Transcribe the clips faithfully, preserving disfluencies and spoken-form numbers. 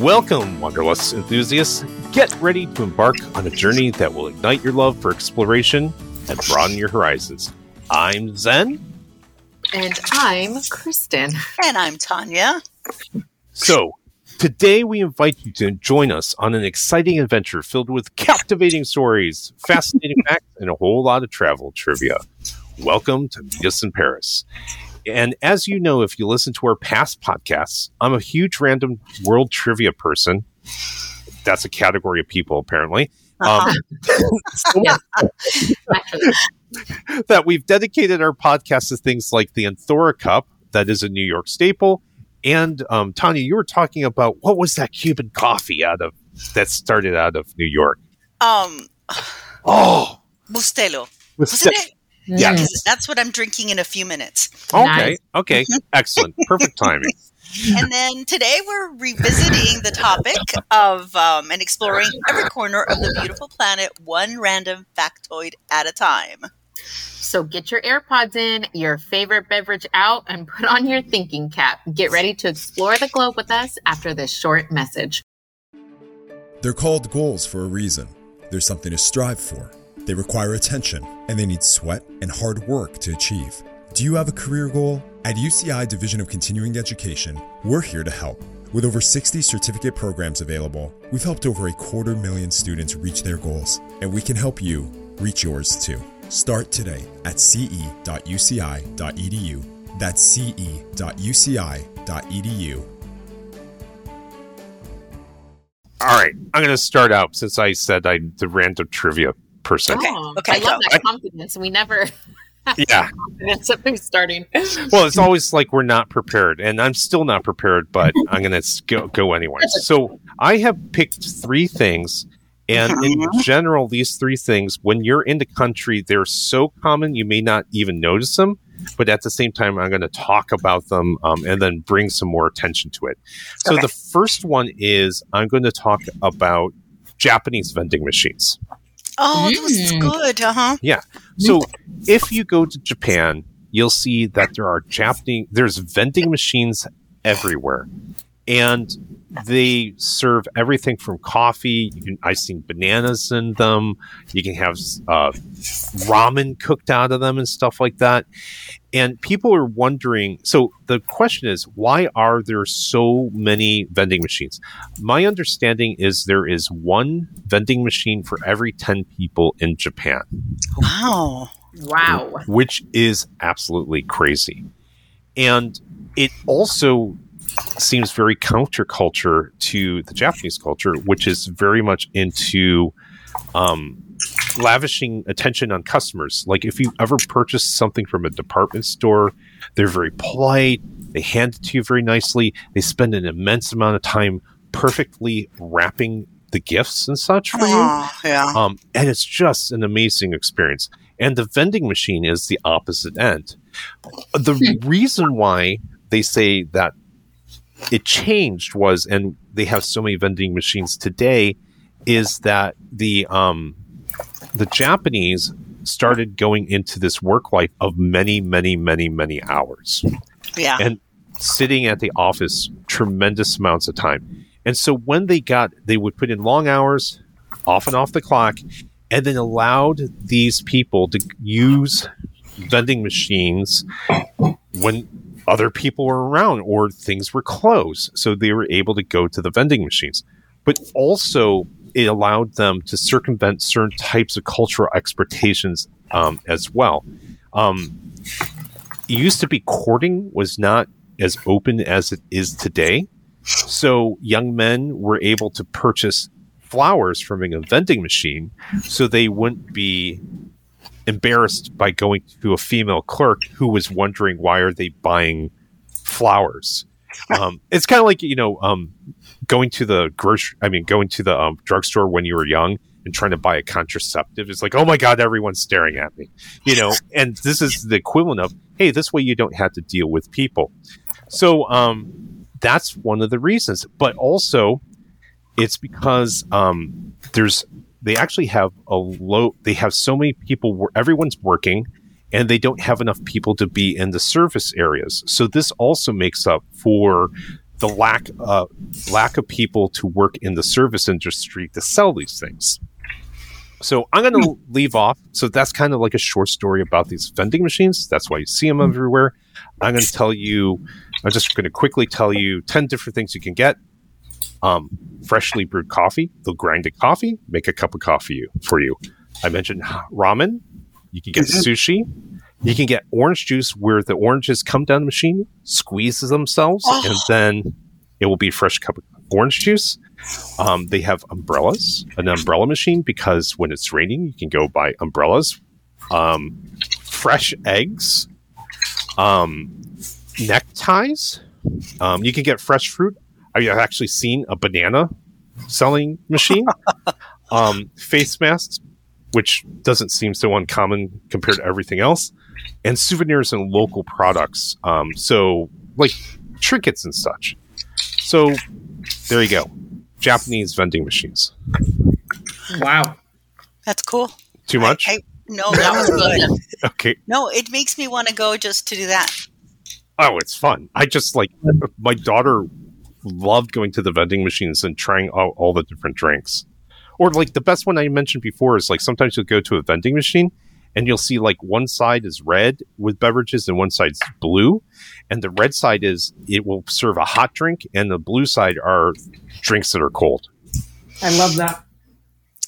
Welcome, wanderlust enthusiasts. Get ready to embark on a journey that will ignite your love for exploration and broaden your horizons. I'm Zen. And I'm Kristen. And I'm Tanya. So, today we invite you to join us on an exciting adventure filled with captivating stories, fascinating facts, and a whole lot of travel trivia. Welcome to Meet Us in Paris. And as you know, if you listen to our past podcasts, I'm a huge random world trivia person. That's a category of people, apparently. Uh-huh. Um, so yeah. That we've dedicated our podcast to things like the Anthora Cup, that is a New York staple. And um, Tanya, you were talking about what was that Cuban coffee out of that started out of New York? Um, oh, Bustelo, wasn't it? Yeah, yes. That's what I'm drinking in a few minutes. Okay, nice. Okay, excellent, perfect timing. And then today we're revisiting the topic of um, and exploring every corner of the beautiful planet, one random factoid at a time. So get your AirPods in, your favorite beverage out, and put on your thinking cap. Get ready to explore the globe with us after this short message. They're called goals for a reason. There's something to strive for. They require attention, and they need sweat and hard work to achieve. Do you have a career goal? At U C I Division of Continuing Education, we're here to help. With over sixty certificate programs available, we've helped over a quarter million students reach their goals, and we can help you reach yours too. Start today at c e dot u c i dot e d u. That's c e dot u c i dot e d u. All right, I'm going to start out since I said I'm the random trivia person. Okay, okay. I love that confidence. We never have yeah. confidence at who's starting. Well, it's always like we're not prepared, and I'm still not prepared, but I'm going to go, go anyway. So I have picked three things. And in general, these three things, when you're in the country, they're so common, you may not even notice them. But at the same time, I'm going to talk about them um, and then bring some more attention to it. So okay. The first one is I'm going to talk about Japanese vending machines. Oh, mm. This is good. Uh-huh. Yeah. So if you go to Japan, you'll see that there are Japanese, there's vending machines everywhere. And they serve everything from coffee. You can, I've seen bananas in them. You can have uh, ramen cooked out of them and stuff like that. And people are wondering. So the question is, why are there so many vending machines? My understanding is there is one vending machine for every ten people in Japan. Wow. Wow. Which is absolutely crazy. And it also seems very counterculture to the Japanese culture, which is very much into um, lavishing attention on customers. Like if you ever purchase something from a department store, they're very polite. They hand it to you very nicely. They spend an immense amount of time perfectly wrapping the gifts and such for oh, you. Yeah. Um, and it's just an amazing experience. And the vending machine is the opposite end. The reason why they say that it changed was, and they have so many vending machines today, is that the um, the Japanese started going into this work life of many, many, many, many hours. Yeah. And sitting at the office tremendous amounts of time. And so when they got, they would put in long hours, off and off the clock, and then allowed these people to use vending machines when other people were around or things were closed. So they were able to go to the vending machines. But also, it allowed them to circumvent certain types of cultural expectations um, as well. Um, it used to be courting was not as open as it is today. So young men were able to purchase flowers from a vending machine so they wouldn't be embarrassed by going to a female clerk who was wondering why are they buying flowers. Um, it's kind of like, you know, um, going to the grocery, I mean, going to the um, drugstore when you were young and trying to buy a contraceptive. It's like, oh my God, everyone's staring at me, you know, and this is the equivalent of, hey, this way you don't have to deal with people. So um, that's one of the reasons, but also it's because um, there's, they actually have a low, they have so many people where everyone's working and they don't have enough people to be in the service areas. So this also makes up for the lack of lack of people to work in the service industry to sell these things. So I'm going to leave off. So that's kind of like a short story about these vending machines. That's why you see them everywhere. I'm going to tell you, I'm just going to quickly tell you ten different things you can get. Um, freshly brewed coffee. They'll grind a coffee, make a cup of coffee for you. I mentioned ramen. You can get sushi. You can get orange juice where the oranges come down the machine, squeezes themselves, oh. and then it will be a fresh cup of orange juice. Um, they have umbrellas, an umbrella machine, because when it's raining, you can go buy umbrellas. Um, fresh eggs, um, neckties. Um, you can get fresh fruit. I've actually seen a banana selling machine. um, face masks, which doesn't seem so uncommon compared to everything else. And souvenirs and local products. Um, so, like trinkets and such. So, there you go. Japanese vending machines. Wow. That's cool. Too much? I, I, no, that was good. Okay. No, it makes me want to go just to do that. Oh, it's fun. I just like, my daughter loved going to the vending machines and trying all, all the different drinks. Or like the best one I mentioned before is like sometimes you'll go to a vending machine and you'll see like one side is red with beverages and one side's blue. And the red side is it will serve a hot drink, and the blue side are drinks that are cold. I love that.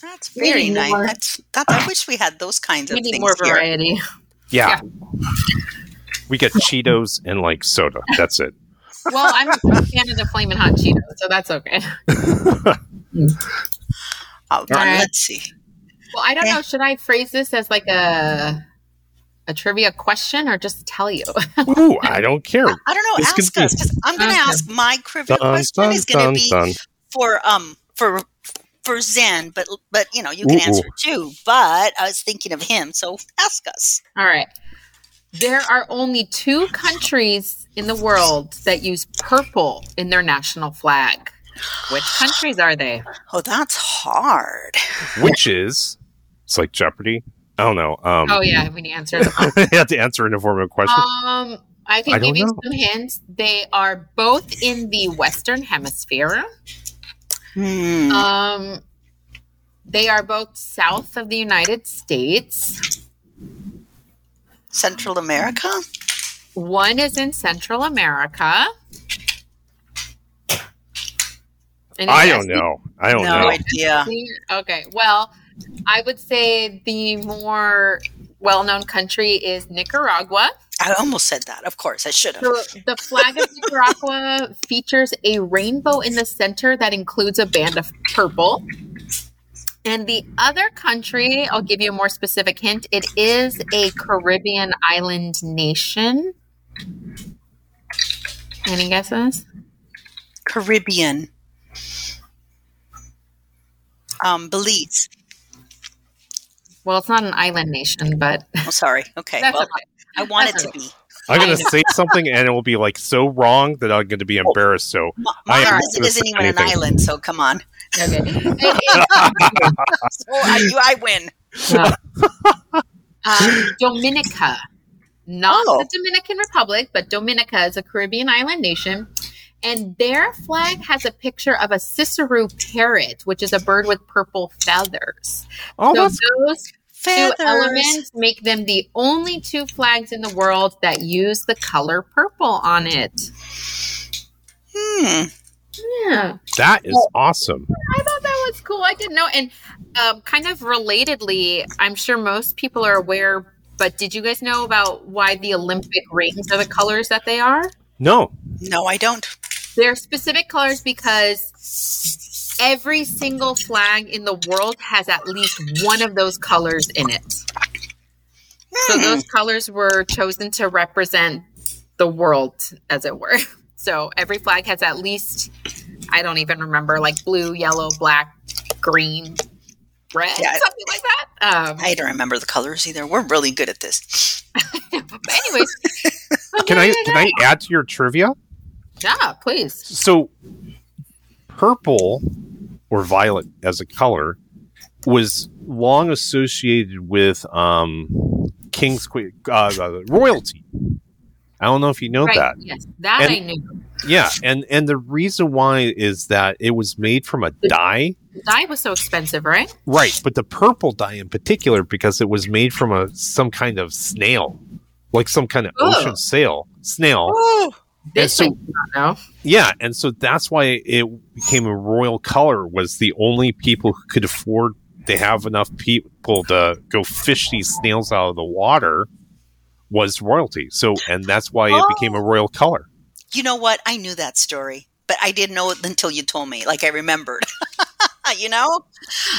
That's very nice. That's, that, I wish we had those kinds we of things. We need more variety. Yeah. yeah. We get Cheetos and like soda. That's it. Well, I'm a fan of the Flamin' Hot Cheetos, so that's okay. All right. Let's see. Well, I don't know. Should I phrase this as like a a trivia question or just tell you? Ooh, I don't care. I, I don't know. It's ask confused. us. I'm going to okay. ask my trivia dun, question dun, is going to be dun. for um for for Zen, but but you know you can Ooh. answer too. But I was thinking of him, so ask us. All right. There are only two countries in the world that use purple in their national flag. Which countries are they? Oh, that's hard. Which is, it's like Jeopardy. I don't know. Um, oh, yeah. When you answer the you have to answer in a form of a question. Um, I can I give you know. some hints. They are both in the Western Hemisphere. Hmm. Um, they are both south of the United States. Central America? One is in Central America. I don't know. I don't no know. No idea. Okay. Well, I would say the more well-known country is Nicaragua. I almost said that. Of course, I should have. So the flag of Nicaragua features a rainbow in the center that includes a band of purple. And the other country, I'll give you a more specific hint. It is a Caribbean island nation. Any guesses? Caribbean. Um, Belize. Well, it's not an island nation, but I'm oh, sorry. Okay, that's well, okay. I want that's it to okay. be. I'm going to say something, and it will be like so wrong that I'm going to be embarrassed. So well, Mars isn't even anything. An island, so come on. Okay, so I, you, I win. Um, um, Dominica, not oh. the Dominican Republic, but Dominica is a Caribbean island nation. And their flag has a picture of a Cicero parrot, which is a bird with purple feathers. Oh, so those feathers. Two elements make them the only two flags in the world that use the color purple on it. Hmm. Yeah. That is awesome. I thought that was cool. I didn't know. And um, kind of relatedly, I'm sure most people are aware, but did you guys know about why the Olympic rings are the colors that they are? No. No, I don't. They're specific colors because every single flag in the world has at least one of those colors in it. So those colors were chosen to represent the world, as it were. So every flag has at least, I don't even remember, like blue, yellow, black, green, red, yeah, something like that. Um, I don't remember the colors either. We're really good at this. But anyways. Can I can I add to your trivia? Yeah, please. So purple or violet as a color was long associated with um, king's uh, royalty. I don't know if you know right. that. Yes, that and, I knew. Yeah, and and the reason why is that it was made from a dye. The dye was so expensive, right? Right, but the purple dye in particular, because it was made from a some kind of snail, like some kind of Ooh. ocean sail, snail. Ooh. This and so, not know. Yeah, and so that's why it became a royal color. Was the only people who could afford to have enough people to go fish these snails out of the water was royalty. So, and that's why oh. it became a royal color. You know what? I knew that story, but I didn't know it until you told me. Like I remembered. You know,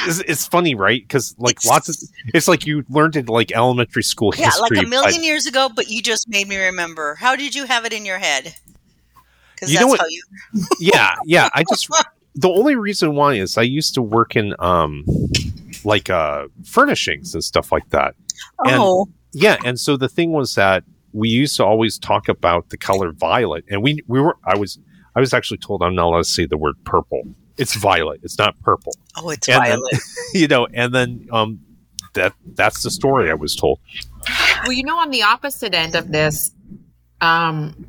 it's, it's funny, right? Because like it's, lots of, it's like you learned in like elementary school yeah, history, like a million but, years ago. But you just made me remember. How did you have it in your head? Because you that's know what? How you... yeah, yeah. I just the only reason why is I used to work in um like uh furnishings and stuff like that. Oh, and, yeah. And so the thing was that we used to always talk about the color violet, and we we were I was I was actually told I'm not allowed to say the word purple. It's violet. It's not purple. Oh, it's and violet. Then, you know, and then um, that that's the story I was told. Well, you know, on the opposite end of this, um,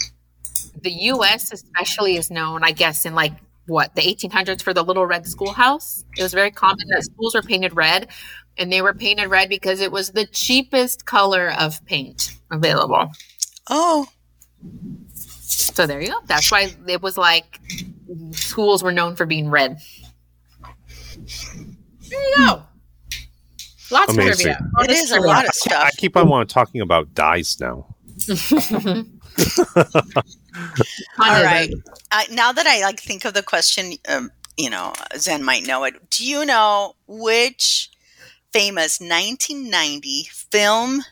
the U S especially is known, I guess, in like, what, the eighteen hundreds for the Little Red Schoolhouse. It was very common that schools were painted red, and they were painted red because it was the cheapest color of paint available. Oh. So there you go. That's why it was like... schools were known for being red. There you go. Lots Amazing. of trivia. It is a lot of stuff. I keep on talking about dyes now. All right. Uh, now that I like think of the question, um, you know, Zen might know it. Do you know which famous nineteen ninety film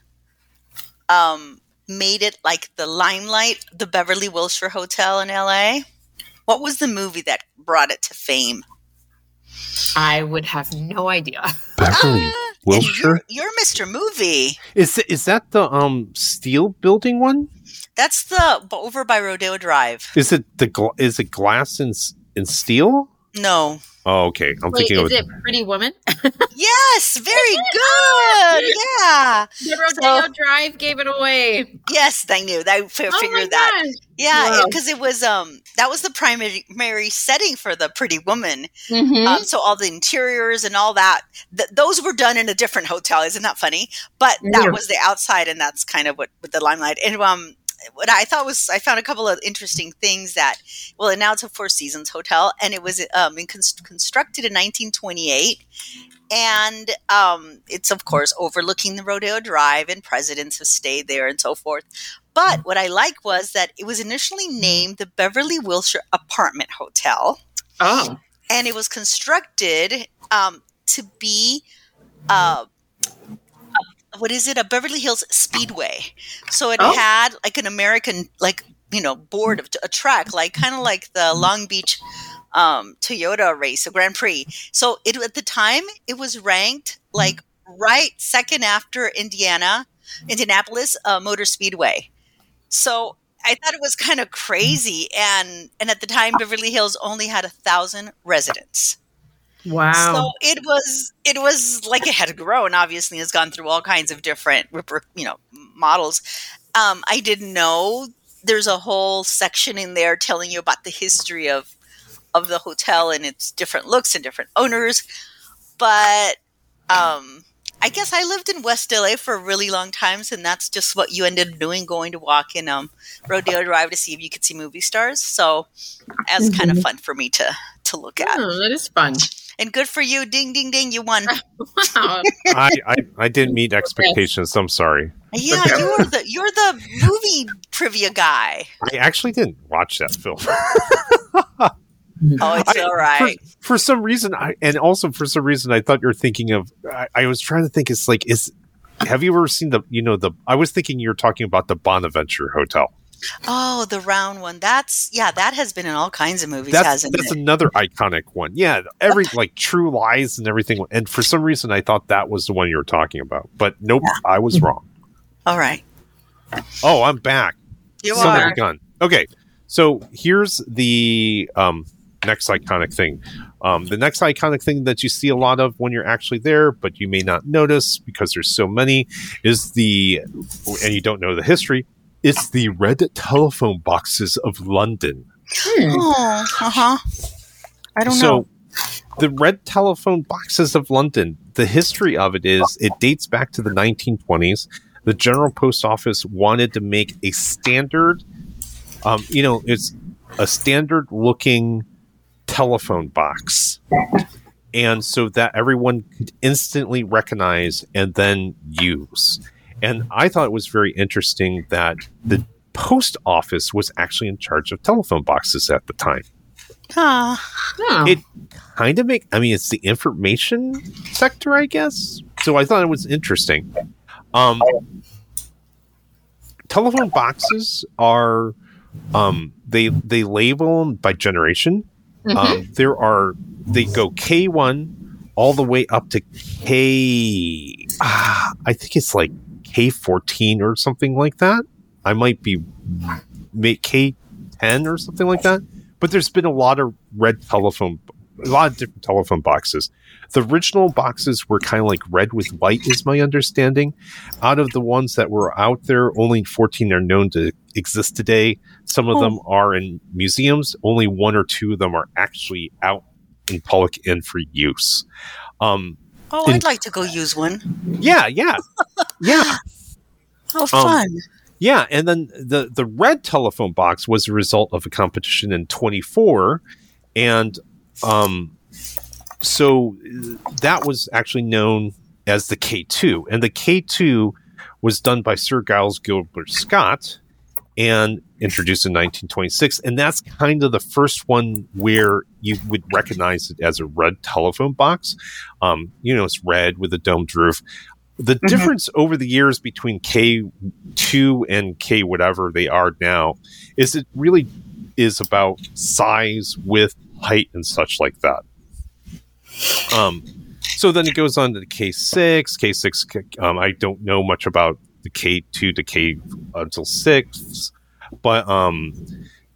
um, made it like the limelight? The Beverly Wilshire Hotel in L A. What was the movie that brought it to fame? I would have no idea. Beverly Wilshire? You're, you're Mister Movie. Is is that the um steel building one? That's the over by Rodeo Drive. Is it the gl- is it glass and and steel? No. Oh, okay. I'm Wait, thinking is of it Pretty Woman? Yes, very good. Yeah. The Rodeo so, Drive gave it away. Yes, I knew. I figured oh that. Gosh. Yeah, because wow. it, it was um that was the primary setting for the Pretty Woman. Mm-hmm. Um, so all the interiors and all that, th- those were done in a different hotel. Isn't that funny? But that yeah. was the outside, and that's kind of what with the limelight. And um, what I thought was, I found a couple of interesting things that, well, and now it's a Four Seasons Hotel, and it was um, in cons- constructed in nineteen twenty-eight. And um, it's, of course, overlooking the Rodeo Drive, and presidents have stayed there and so forth. But what I like was that it was initially named the Beverly Wilshire Apartment Hotel. Oh. And it was constructed um, to be uh, – what is it? A Beverly Hills Speedway. So it oh. had like an American, like, you know, board of a track, like kind of like the Long Beach um, Toyota race, the Grand Prix. So it, at the time it was ranked like right second after Indiana, Indianapolis uh, Motor Speedway. So I thought it was kind of crazy. And, and at the time Beverly Hills only had a thousand residents. Wow. So it was, it was like it had grown, obviously, has gone through all kinds of different, you know, models. Um, I didn't know there's a whole section in there telling you about the history of, of the hotel and its different looks and different owners. But, um, I guess I lived in West L A for a really long time, and that's just what you ended up doing, going to walk in um, Rodeo Drive to see if you could see movie stars. So that was mm-hmm. kind of fun for me to, to look at. Oh, that is fun. And good for you. Ding, ding, ding. You won. I, I, I didn't meet expectations. I'm sorry. Yeah, you're the, you're the movie trivia guy. I actually didn't watch that film. Oh, it's I, all right. For, for some reason, I, and also for some reason, I thought you were thinking of. I, I was trying to think. It's like, is have you ever seen the? You know, the. I was thinking you were talking about the Bonaventure Hotel. Oh, the round one. That's yeah. That has been in all kinds of movies, that's, hasn't that's it? That's another iconic one. Yeah, every like True Lies and everything. And for some reason, I thought that was the one you were talking about. But nope, yeah. I was wrong. All right. Oh, I'm back. You Son are. Of a gun. Okay, so here's the. Um, Next iconic thing. Um, the next iconic thing that you see a lot of when you're actually there, but you may not notice because there's so many, is the, and you don't know the history, it's the red telephone boxes of London. Hmm. Oh, uh-huh. I don't so, know. The Red Telephone Boxes of London, the history of it is it dates back to the nineteen twenties. The General Post Office wanted to make a standard, um, you know, it's a standard looking telephone box. And so that everyone could instantly recognize and then use. And I thought it was very interesting that the post office was actually in charge of telephone boxes at the time. Uh, yeah. It kind of make, I mean, it's the information sector, I guess. So I thought it was interesting. Um, telephone boxes are, um, they, they label them by generation. Mm-hmm. Um, there are, they go K one all the way up to K, ah, I think it's like K fourteen or something like that. I might be make K ten or something like that. But there's been a lot of red telephone, a lot of different telephone boxes. The original boxes were kind of like red with white, is my understanding. Out of the ones that were out there, only fourteen are known to exist today. Some of oh. them are in museums. Only one or two of them are actually out in public and for use. Um, oh, and, I'd like to go use one. Yeah, yeah, yeah. How fun. Um, Yeah, and then the, the red telephone box was a result of a competition in twenty-four, and um, so that was actually known as the K two. And the K two was done by Sir Giles Gilbert Scott and introduced in nineteen twenty-six, and that's kind of the first one where you would recognize it as a red telephone box. Um, you know, it's red with a domed roof. The mm-hmm. difference over the years between K two and K whatever they are now is it really is about size, width, height, and such like that. Um, so then it goes on to the K six. K six, um, I don't know much about the K two to K until six, but um,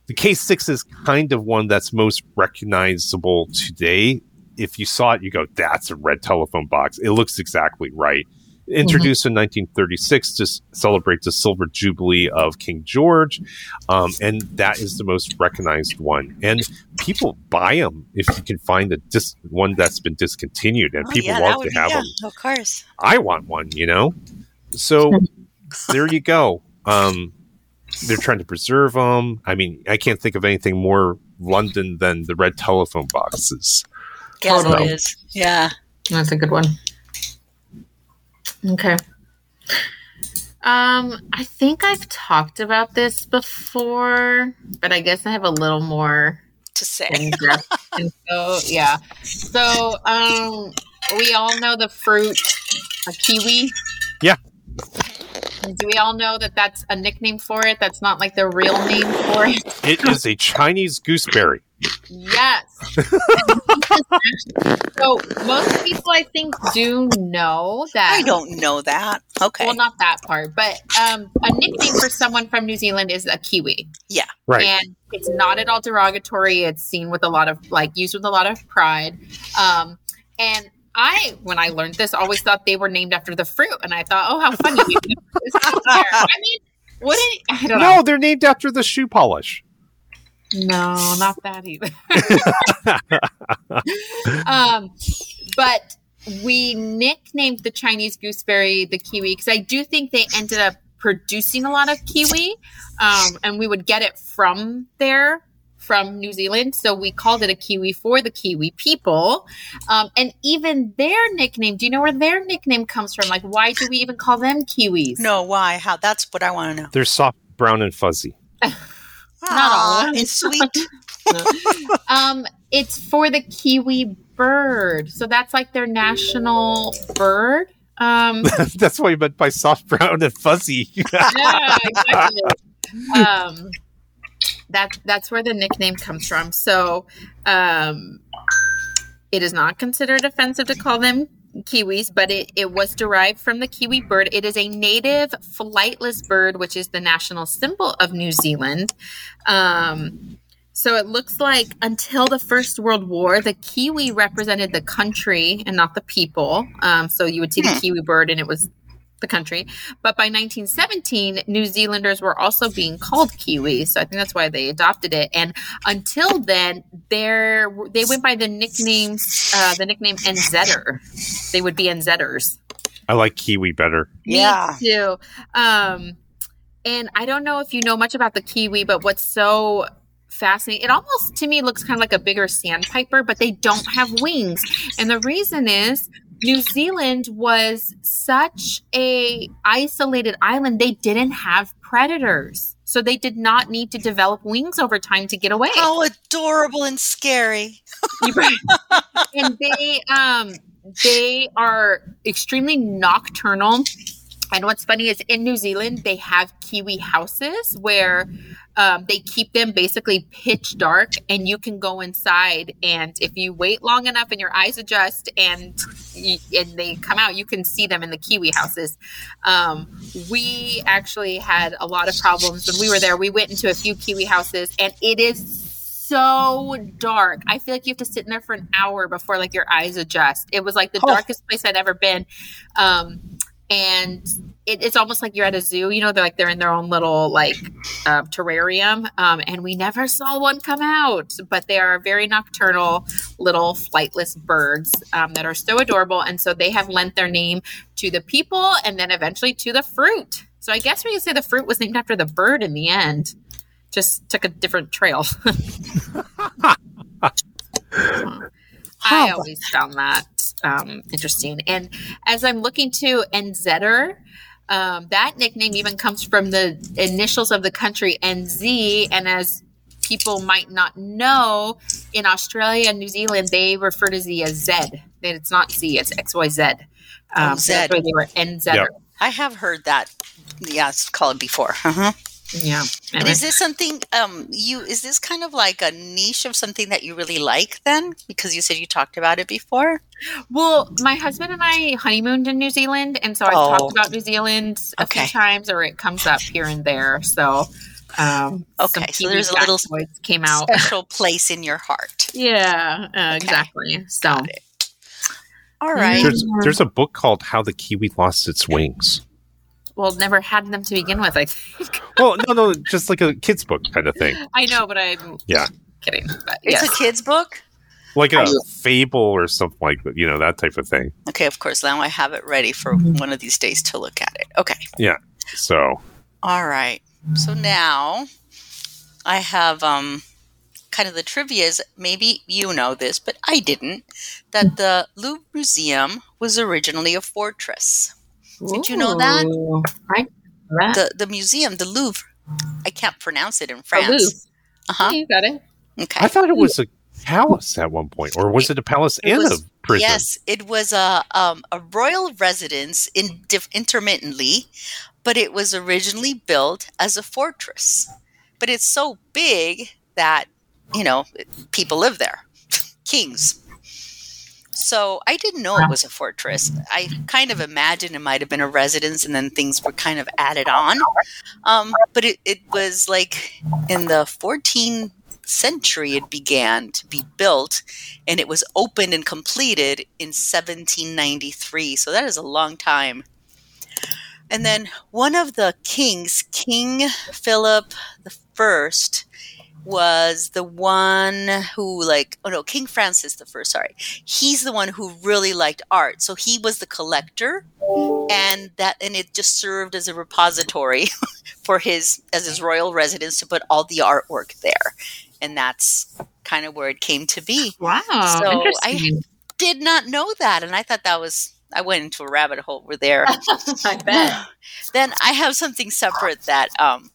the K six is kind of one that's most recognizable today. If you saw it, you go, that's a red telephone box. It looks exactly right. Introduced mm-hmm. in nineteen thirty-six to s- celebrate the Silver Jubilee of King George. Um, and that is the most recognized one. And people buy them if you can find a dis- one that's been discontinued. And oh, people yeah, love to be, have yeah, them. Of course. I want one, you know? So there you go. Um, they're trying to preserve them. I mean, I can't think of anything more London than the red telephone boxes. Totally is. Yeah. That's a good one. Okay. Um, I think I've talked about this before, but I guess I have a little more to say. And so, yeah. So, um, we all know the fruit, a kiwi. Yeah. Do we all know that that's a nickname for it? That's not like the real name for it. It is a Chinese gooseberry. Yes. So most people, I think, do know that. I don't know that. Okay. Well, not that part, but um, a nickname for someone from New Zealand is a Kiwi. Yeah. Right. And it's not at all derogatory. It's seen with a lot of, like, used with a lot of pride. Um, and I, when I learned this, always thought they were named after the fruit. And I thought, oh, how funny. I mean, wouldn't, I don't know. No, they're named after the shoe polish. No, not that either. um, but we nicknamed the Chinese gooseberry the kiwi because I do think they ended up producing a lot of kiwi, um, and we would get it from there, from New Zealand. So we called it a kiwi for the Kiwi people. Um, and even their nickname, do you know where their nickname comes from? Like, why do we even call them kiwis? No, why? How? That's what I want to know. They're soft, brown, and fuzzy. Not all. It's sweet. um, it's for the kiwi bird. So that's like their national bird. Um, that's what you meant by soft, brown, and fuzzy. Yeah, exactly. Um, that, that's where the nickname comes from. So um, it is not considered offensive to call them kiwis, but it, it was derived from the kiwi bird. It is a native flightless bird, which is the national symbol of New Zealand. Um, so it looks like until the First World War, the kiwi represented the country and not the people. Um, so you would see the kiwi bird and it was the country. But by nineteen seventeen, New Zealanders were also being called Kiwi. So I think that's why they adopted it. And until then, there they went by the nickname, uh, the nickname N Zetter. They would be N Zetters. I like Kiwi better. Me yeah. too. Um, and I don't know if you know much about the Kiwi, but what's so fascinating, it almost to me looks kind of like a bigger sandpiper, but they don't have wings. And the reason is New Zealand was such a isolated island. They didn't have predators. So they did not need to develop wings over time to get away. How adorable and scary. And they, um, they are extremely nocturnal. And what's funny is in New Zealand, they have Kiwi houses where um, they keep them basically pitch dark, and you can go inside. And if you wait long enough and your eyes adjust and you, and they come out, you can see them in the Kiwi houses. Um, we actually had a lot of problems when we were there. We went into a few Kiwi houses, and it is so dark. I feel like you have to sit in there for an hour before like your eyes adjust. It was like the oh. darkest place I'd ever been. Um, and it, it's almost like you're at a zoo, you know, they're like, they're in their own little like uh, terrarium. Um, and we never saw one come out, but they are very nocturnal little flightless birds um, that are so adorable. And so they have lent their name to the people and then eventually to the fruit. So I guess we could say the fruit was named after the bird in the end. Just took a different trail. I always found that um, interesting. And as I'm looking to N Zetter, um, that nickname even comes from the initials of the country, N Z. And as people might not know, in Australia and New Zealand, they refer to Z as Z. It's not Z, it's X Y Z. Um, oh, Z. So that's why they were N Zetter. Yep. I have heard that. Yeah, it's called before. Uh-huh. Yeah. Anyway. And is this something um you is this kind of like a niche of something that you really like then? Because you said you talked about it before. Well, my husband and I honeymooned in New Zealand, and so oh. I've talked about New Zealand a okay. few times, or it comes up here and there. So um okay, so there's a little came out. special place in your heart. Yeah, uh, okay. exactly. So Got it. All right. There's, there's a book called How the Kiwi Lost Its Wings. Well, never had them to begin with, I think. Well, no, no, just like a kid's book kind of thing. I know, but I'm yeah. kidding. But yes. It's a kid's book? Like a fable or something like that, you know, that type of thing. Okay, of course. Now I have it ready for one of these days to look at it. Okay. Yeah, so. All right. So now I have um, kind of the trivia is, maybe you know this, but I didn't, that the Louvre Museum was originally a fortress. Did you know that? Ooh, I, that? The the museum, the Louvre. I can't pronounce it in France. Oh, uh-huh. You got it. Okay. I thought it was a palace at one point, or was it, it a palace it and was, a prison? Yes, it was a um, a royal residence in diff- intermittently, but it was originally built as a fortress. But it's so big that, you know, people live there. Kings. So I didn't know it was a fortress. I kind of imagined it might have been a residence, and then things were kind of added on. Um, but it, it was like in the fourteenth century it began to be built, and it was opened and completed in seventeen ninety-three. So that is a long time. And then one of the kings, King Philip the First, was the one who like, oh no, King Francis the First, sorry. He's the one who really liked art. So he was the collector, and that, and it just served as a repository for his, as his royal residence to put all the artwork there. And that's kind of where it came to be. Wow. So I did not know that. And I thought that was, I went into a rabbit hole over there. I bet. Then I have something separate that, um,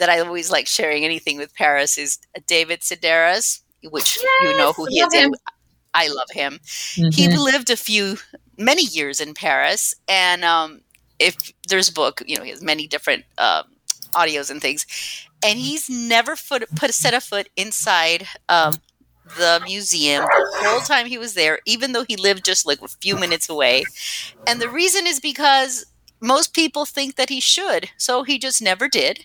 that I always like sharing anything with Paris is David Sedaris, which yes, you know who he is. Him. I love him. Mm-hmm. He lived a few, many years in Paris. And um, if there's a book, you know, he has many different um, audios and things. And he's never foot, put a set of foot inside um, the museum the whole time he was there, even though he lived just like a few minutes away. And the reason is because most people think that he should, so he just never did.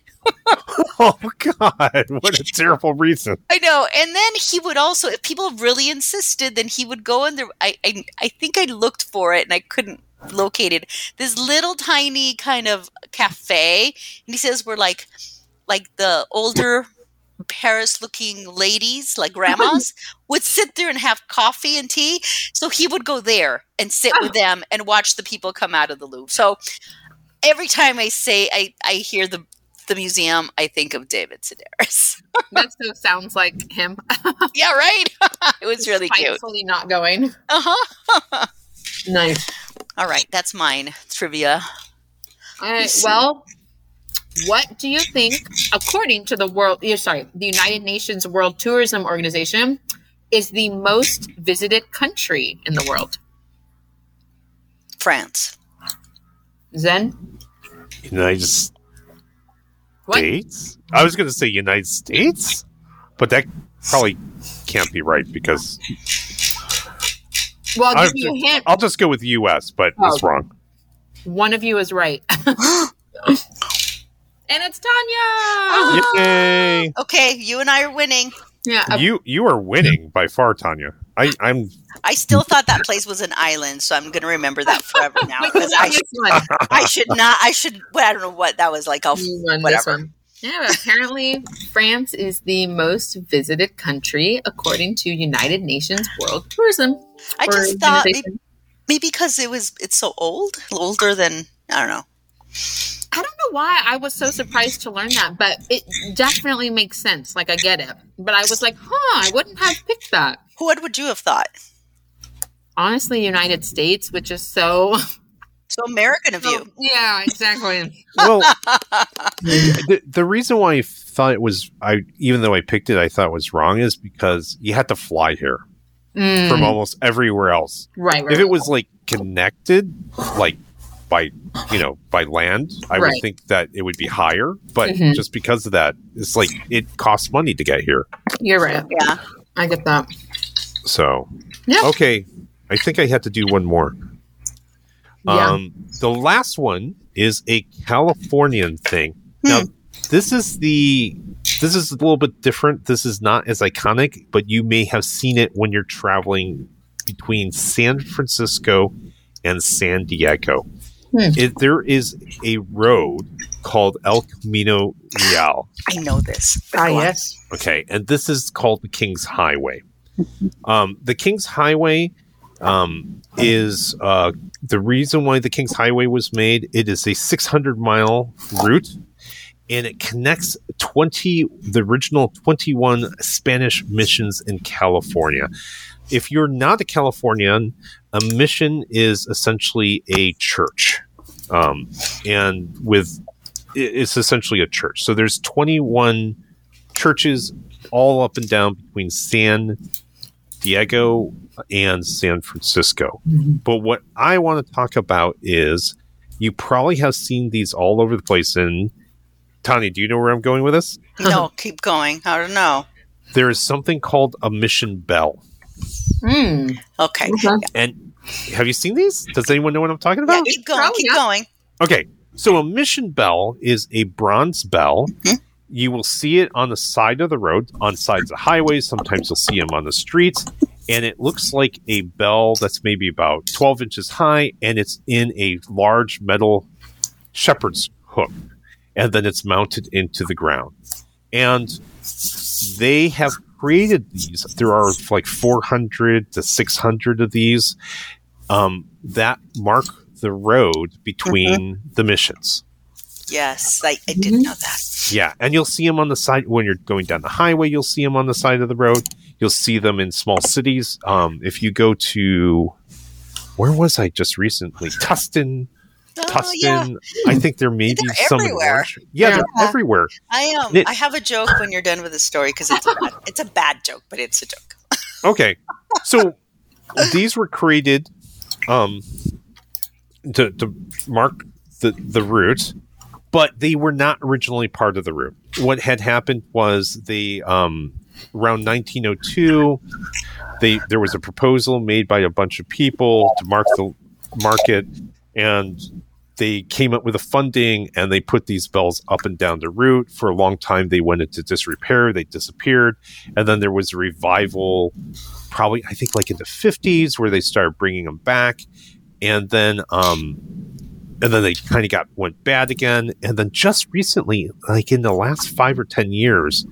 Oh, God. What a terrible reason. I know. And then he would also, if people really insisted, then he would go in there. I, I I think I looked for it, and I couldn't located this little tiny kind of cafe. And he says we're like like the older Paris looking ladies, like grandmas, would sit there and have coffee and tea. So he would go there and sit with them and watch the people come out of the Louvre. So every time I say I, I hear the the museum, I think of David Sedaris. That so sounds like him. Yeah, right? It was just really cute. Totally not going. Uh-huh. Nice. All right, that's mine. Trivia. All right, well, what do you think, according to the world, you're sorry, the United Nations World Tourism Organization, is the most visited country in the world? France. Zen? United States. What? States? I was going to say United States, but that probably can't be right because. Well, I'll give you a hint. I'll just go with U S, but oh, it's wrong. One of you is right. And it's Tanya! Yay! Okay, you and I are winning. Yeah, I'm... You you are winning by far, Tanya. I, I'm. I still thought that place was an island, so I'm going to remember that forever now. I, should, I should not. I should. Well, I don't know what that was like. I'll whatever. Yeah. Apparently, France is the most visited country according to United Nations World Tourism. I just thought maybe, maybe because it was it's so old, older than I don't know. I don't know why I was so surprised to learn that, but it definitely makes sense. Like, I get it. But I was like, huh, I wouldn't have picked that. What would you have thought? Honestly, United States, which is so... So American of you. So, yeah, exactly. Well, the, the reason why I thought it was... I Even though I picked it, I thought it was wrong is because you had to fly here mm. from almost everywhere else. Right, right. If it was, like, connected, like... by you know by land I right. would think that it would be higher, but mm-hmm. just because of that, it's like it costs money to get here. You're right. Yeah, I get that. So yeah. Okay, I think I had to do one more. Yeah. Um the last one is a Californian thing. hmm. Now this is the this is a little bit different. This is not as iconic, but you may have seen it when you're traveling between San Francisco and San Diego. Hmm. It, there is a road called El Camino Real. I know this. Ah, yes. Okay, and this is called the King's Highway. Um, the King's Highway um, is uh, the reason why the King's Highway was made. It is a six hundred mile route, and it connects twenty the original twenty-one Spanish missions in California. If you're not a Californian, a mission is essentially a church, um, and with it's essentially a church. So there's twenty-one churches all up and down between San Diego and San Francisco. Mm-hmm. But what I want to talk about is you probably have seen these all over the place. And Tanya, do you know where I'm going with this? No, keep going. I don't know. There is something called a mission bell. Mm. Okay. Mm-hmm. And have you seen these? Does anyone know what I'm talking about? Yeah, keep going. Keep going. Okay. So a mission bell is a bronze bell. Mm-hmm. You will see it on the side of the road, on sides of highways. Sometimes you'll see them on the streets. And it looks like a bell that's maybe about twelve inches high. And it's in a large metal shepherd's hook. And then it's mounted into the ground. And they have created these. There are like four hundred to six hundred of these um, that mark the road between mm-hmm. the missions. Yes, I, I didn't know that. Yeah, and you'll see them on the side when you're going down the highway. You'll see them on the side of the road. You'll see them in small cities. Um, if you go to where was I just recently? Tustin. Oh, Tustin. Yeah. I think there may they're be some everywhere. Yeah, yeah, they're everywhere. I um, it, I have a joke when you're done with the story because it's a bad, it's a bad joke, but it's a joke. Okay, so these were created um to to mark the the route, but they were not originally part of the route. What had happened was the um around nineteen oh two, they there was a proposal made by a bunch of people to mark the market. And they came up with the funding, and they put these bells up and down the route. For a long time, they went into disrepair. They disappeared. And then there was a revival, probably, I think, like in the fifties, where they started bringing them back. and then um, and then they kind of got went bad again. And then just recently, like in the last five or ten years,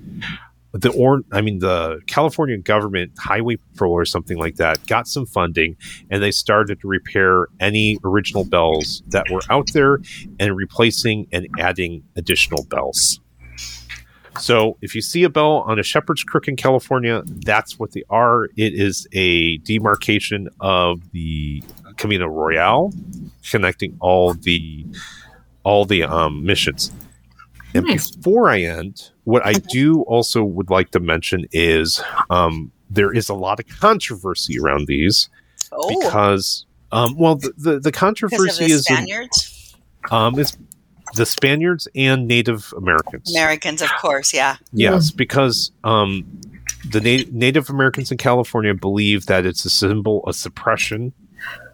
the or I mean the California government highway patrol or something like that got some funding, and they started to repair any original bells that were out there and replacing and adding additional bells. So if you see a bell on a shepherd's crook in California, that's what they are. It is a demarcation of the Camino Royale, connecting all the all the um, missions. And nice. Before I end, what I do also would like to mention is um, there is a lot of controversy around these oh. because, um, well, the the, the controversy of the is Spaniards. In, um, it's. The Spaniards and Native Americans. Americans, of course, yeah. Yes, because um, the Na- Native Americans in California believe that it's a symbol of suppression.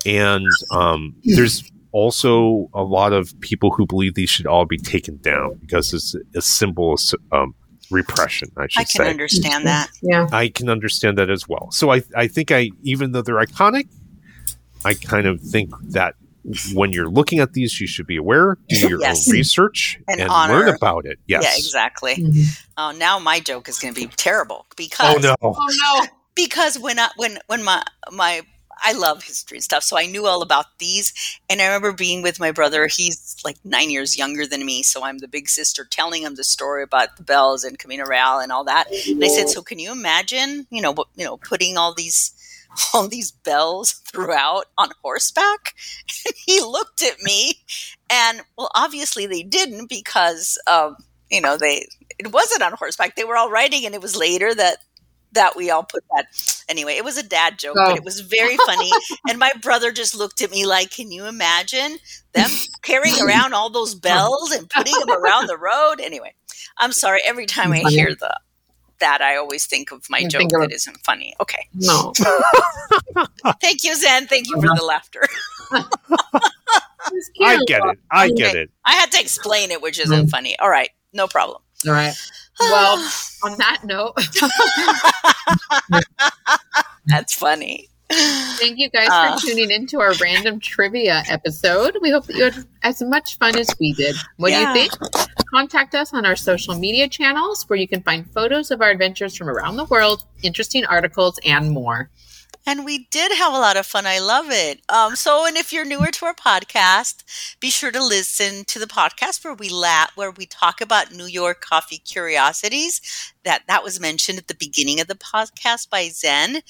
And um, there's also a lot of people who believe these should all be taken down because it's a symbol of um, repression, I should say. I can say. understand that. Yeah, I can understand that as well. So I, I think I, even though they're iconic, I kind of think that when you're looking at these, you should be aware, do your yes. own research, and, and learn about it. Yes. Yeah, exactly. Mm-hmm. Oh, now my joke is going to be terrible because oh no, oh, no. because when I, when when my my I love history and stuff, so I knew all about these, and I remember being with my brother. He's like nine years younger than me, so I'm the big sister telling him the story about the bells and Camino Real and all that. Yeah. And I said, so can you imagine, you know, you know, putting all these. all these bells throughout on horseback? And he looked at me and, well, obviously they didn't because, um, you know, they, it wasn't on horseback. They were all riding, and it was later that, that we all put that. Anyway, it was a dad joke, oh. but it was very funny. And my brother just looked at me like, can you imagine them carrying around all those bells and putting them around the road? Anyway, I'm sorry. Every time I hear the, that I always think of my I joke that it. isn't funny. Okay. No. Thank you, Zen. Thank you for the laughter. I get it. I get okay. it. I had to explain it, which isn't mm. funny. All right. No problem. All right. Well, on that note. That's funny. Thank you guys uh, for tuning into our random trivia episode. We hope that you had as much fun as we did. What yeah. do you think? Contact us on our social media channels where you can find photos of our adventures from around the world, interesting articles, and more. And we did have a lot of fun. I love it. Um, so, and if you're newer to our podcast, be sure to listen to the podcast where we la- where we talk about New York coffee curiosities. That that was mentioned at the beginning of the podcast by Zen.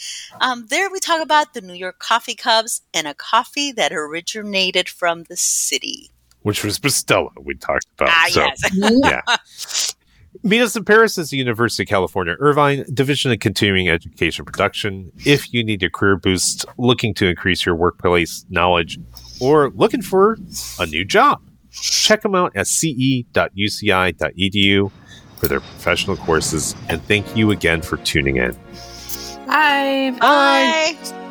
Um, there we talk about the New York coffee cups and a coffee that originated from the city, which was Bustelo we talked about. Ah, so, yes. yeah. Meet Us in Paris is the University of California, Irvine, Division of Continuing Education Production. If you need a career boost, looking to increase your workplace knowledge, or looking for a new job, check them out at c e dot u c i dot e d u for their professional courses. And thank you again for tuning in. Bye. Bye. Bye.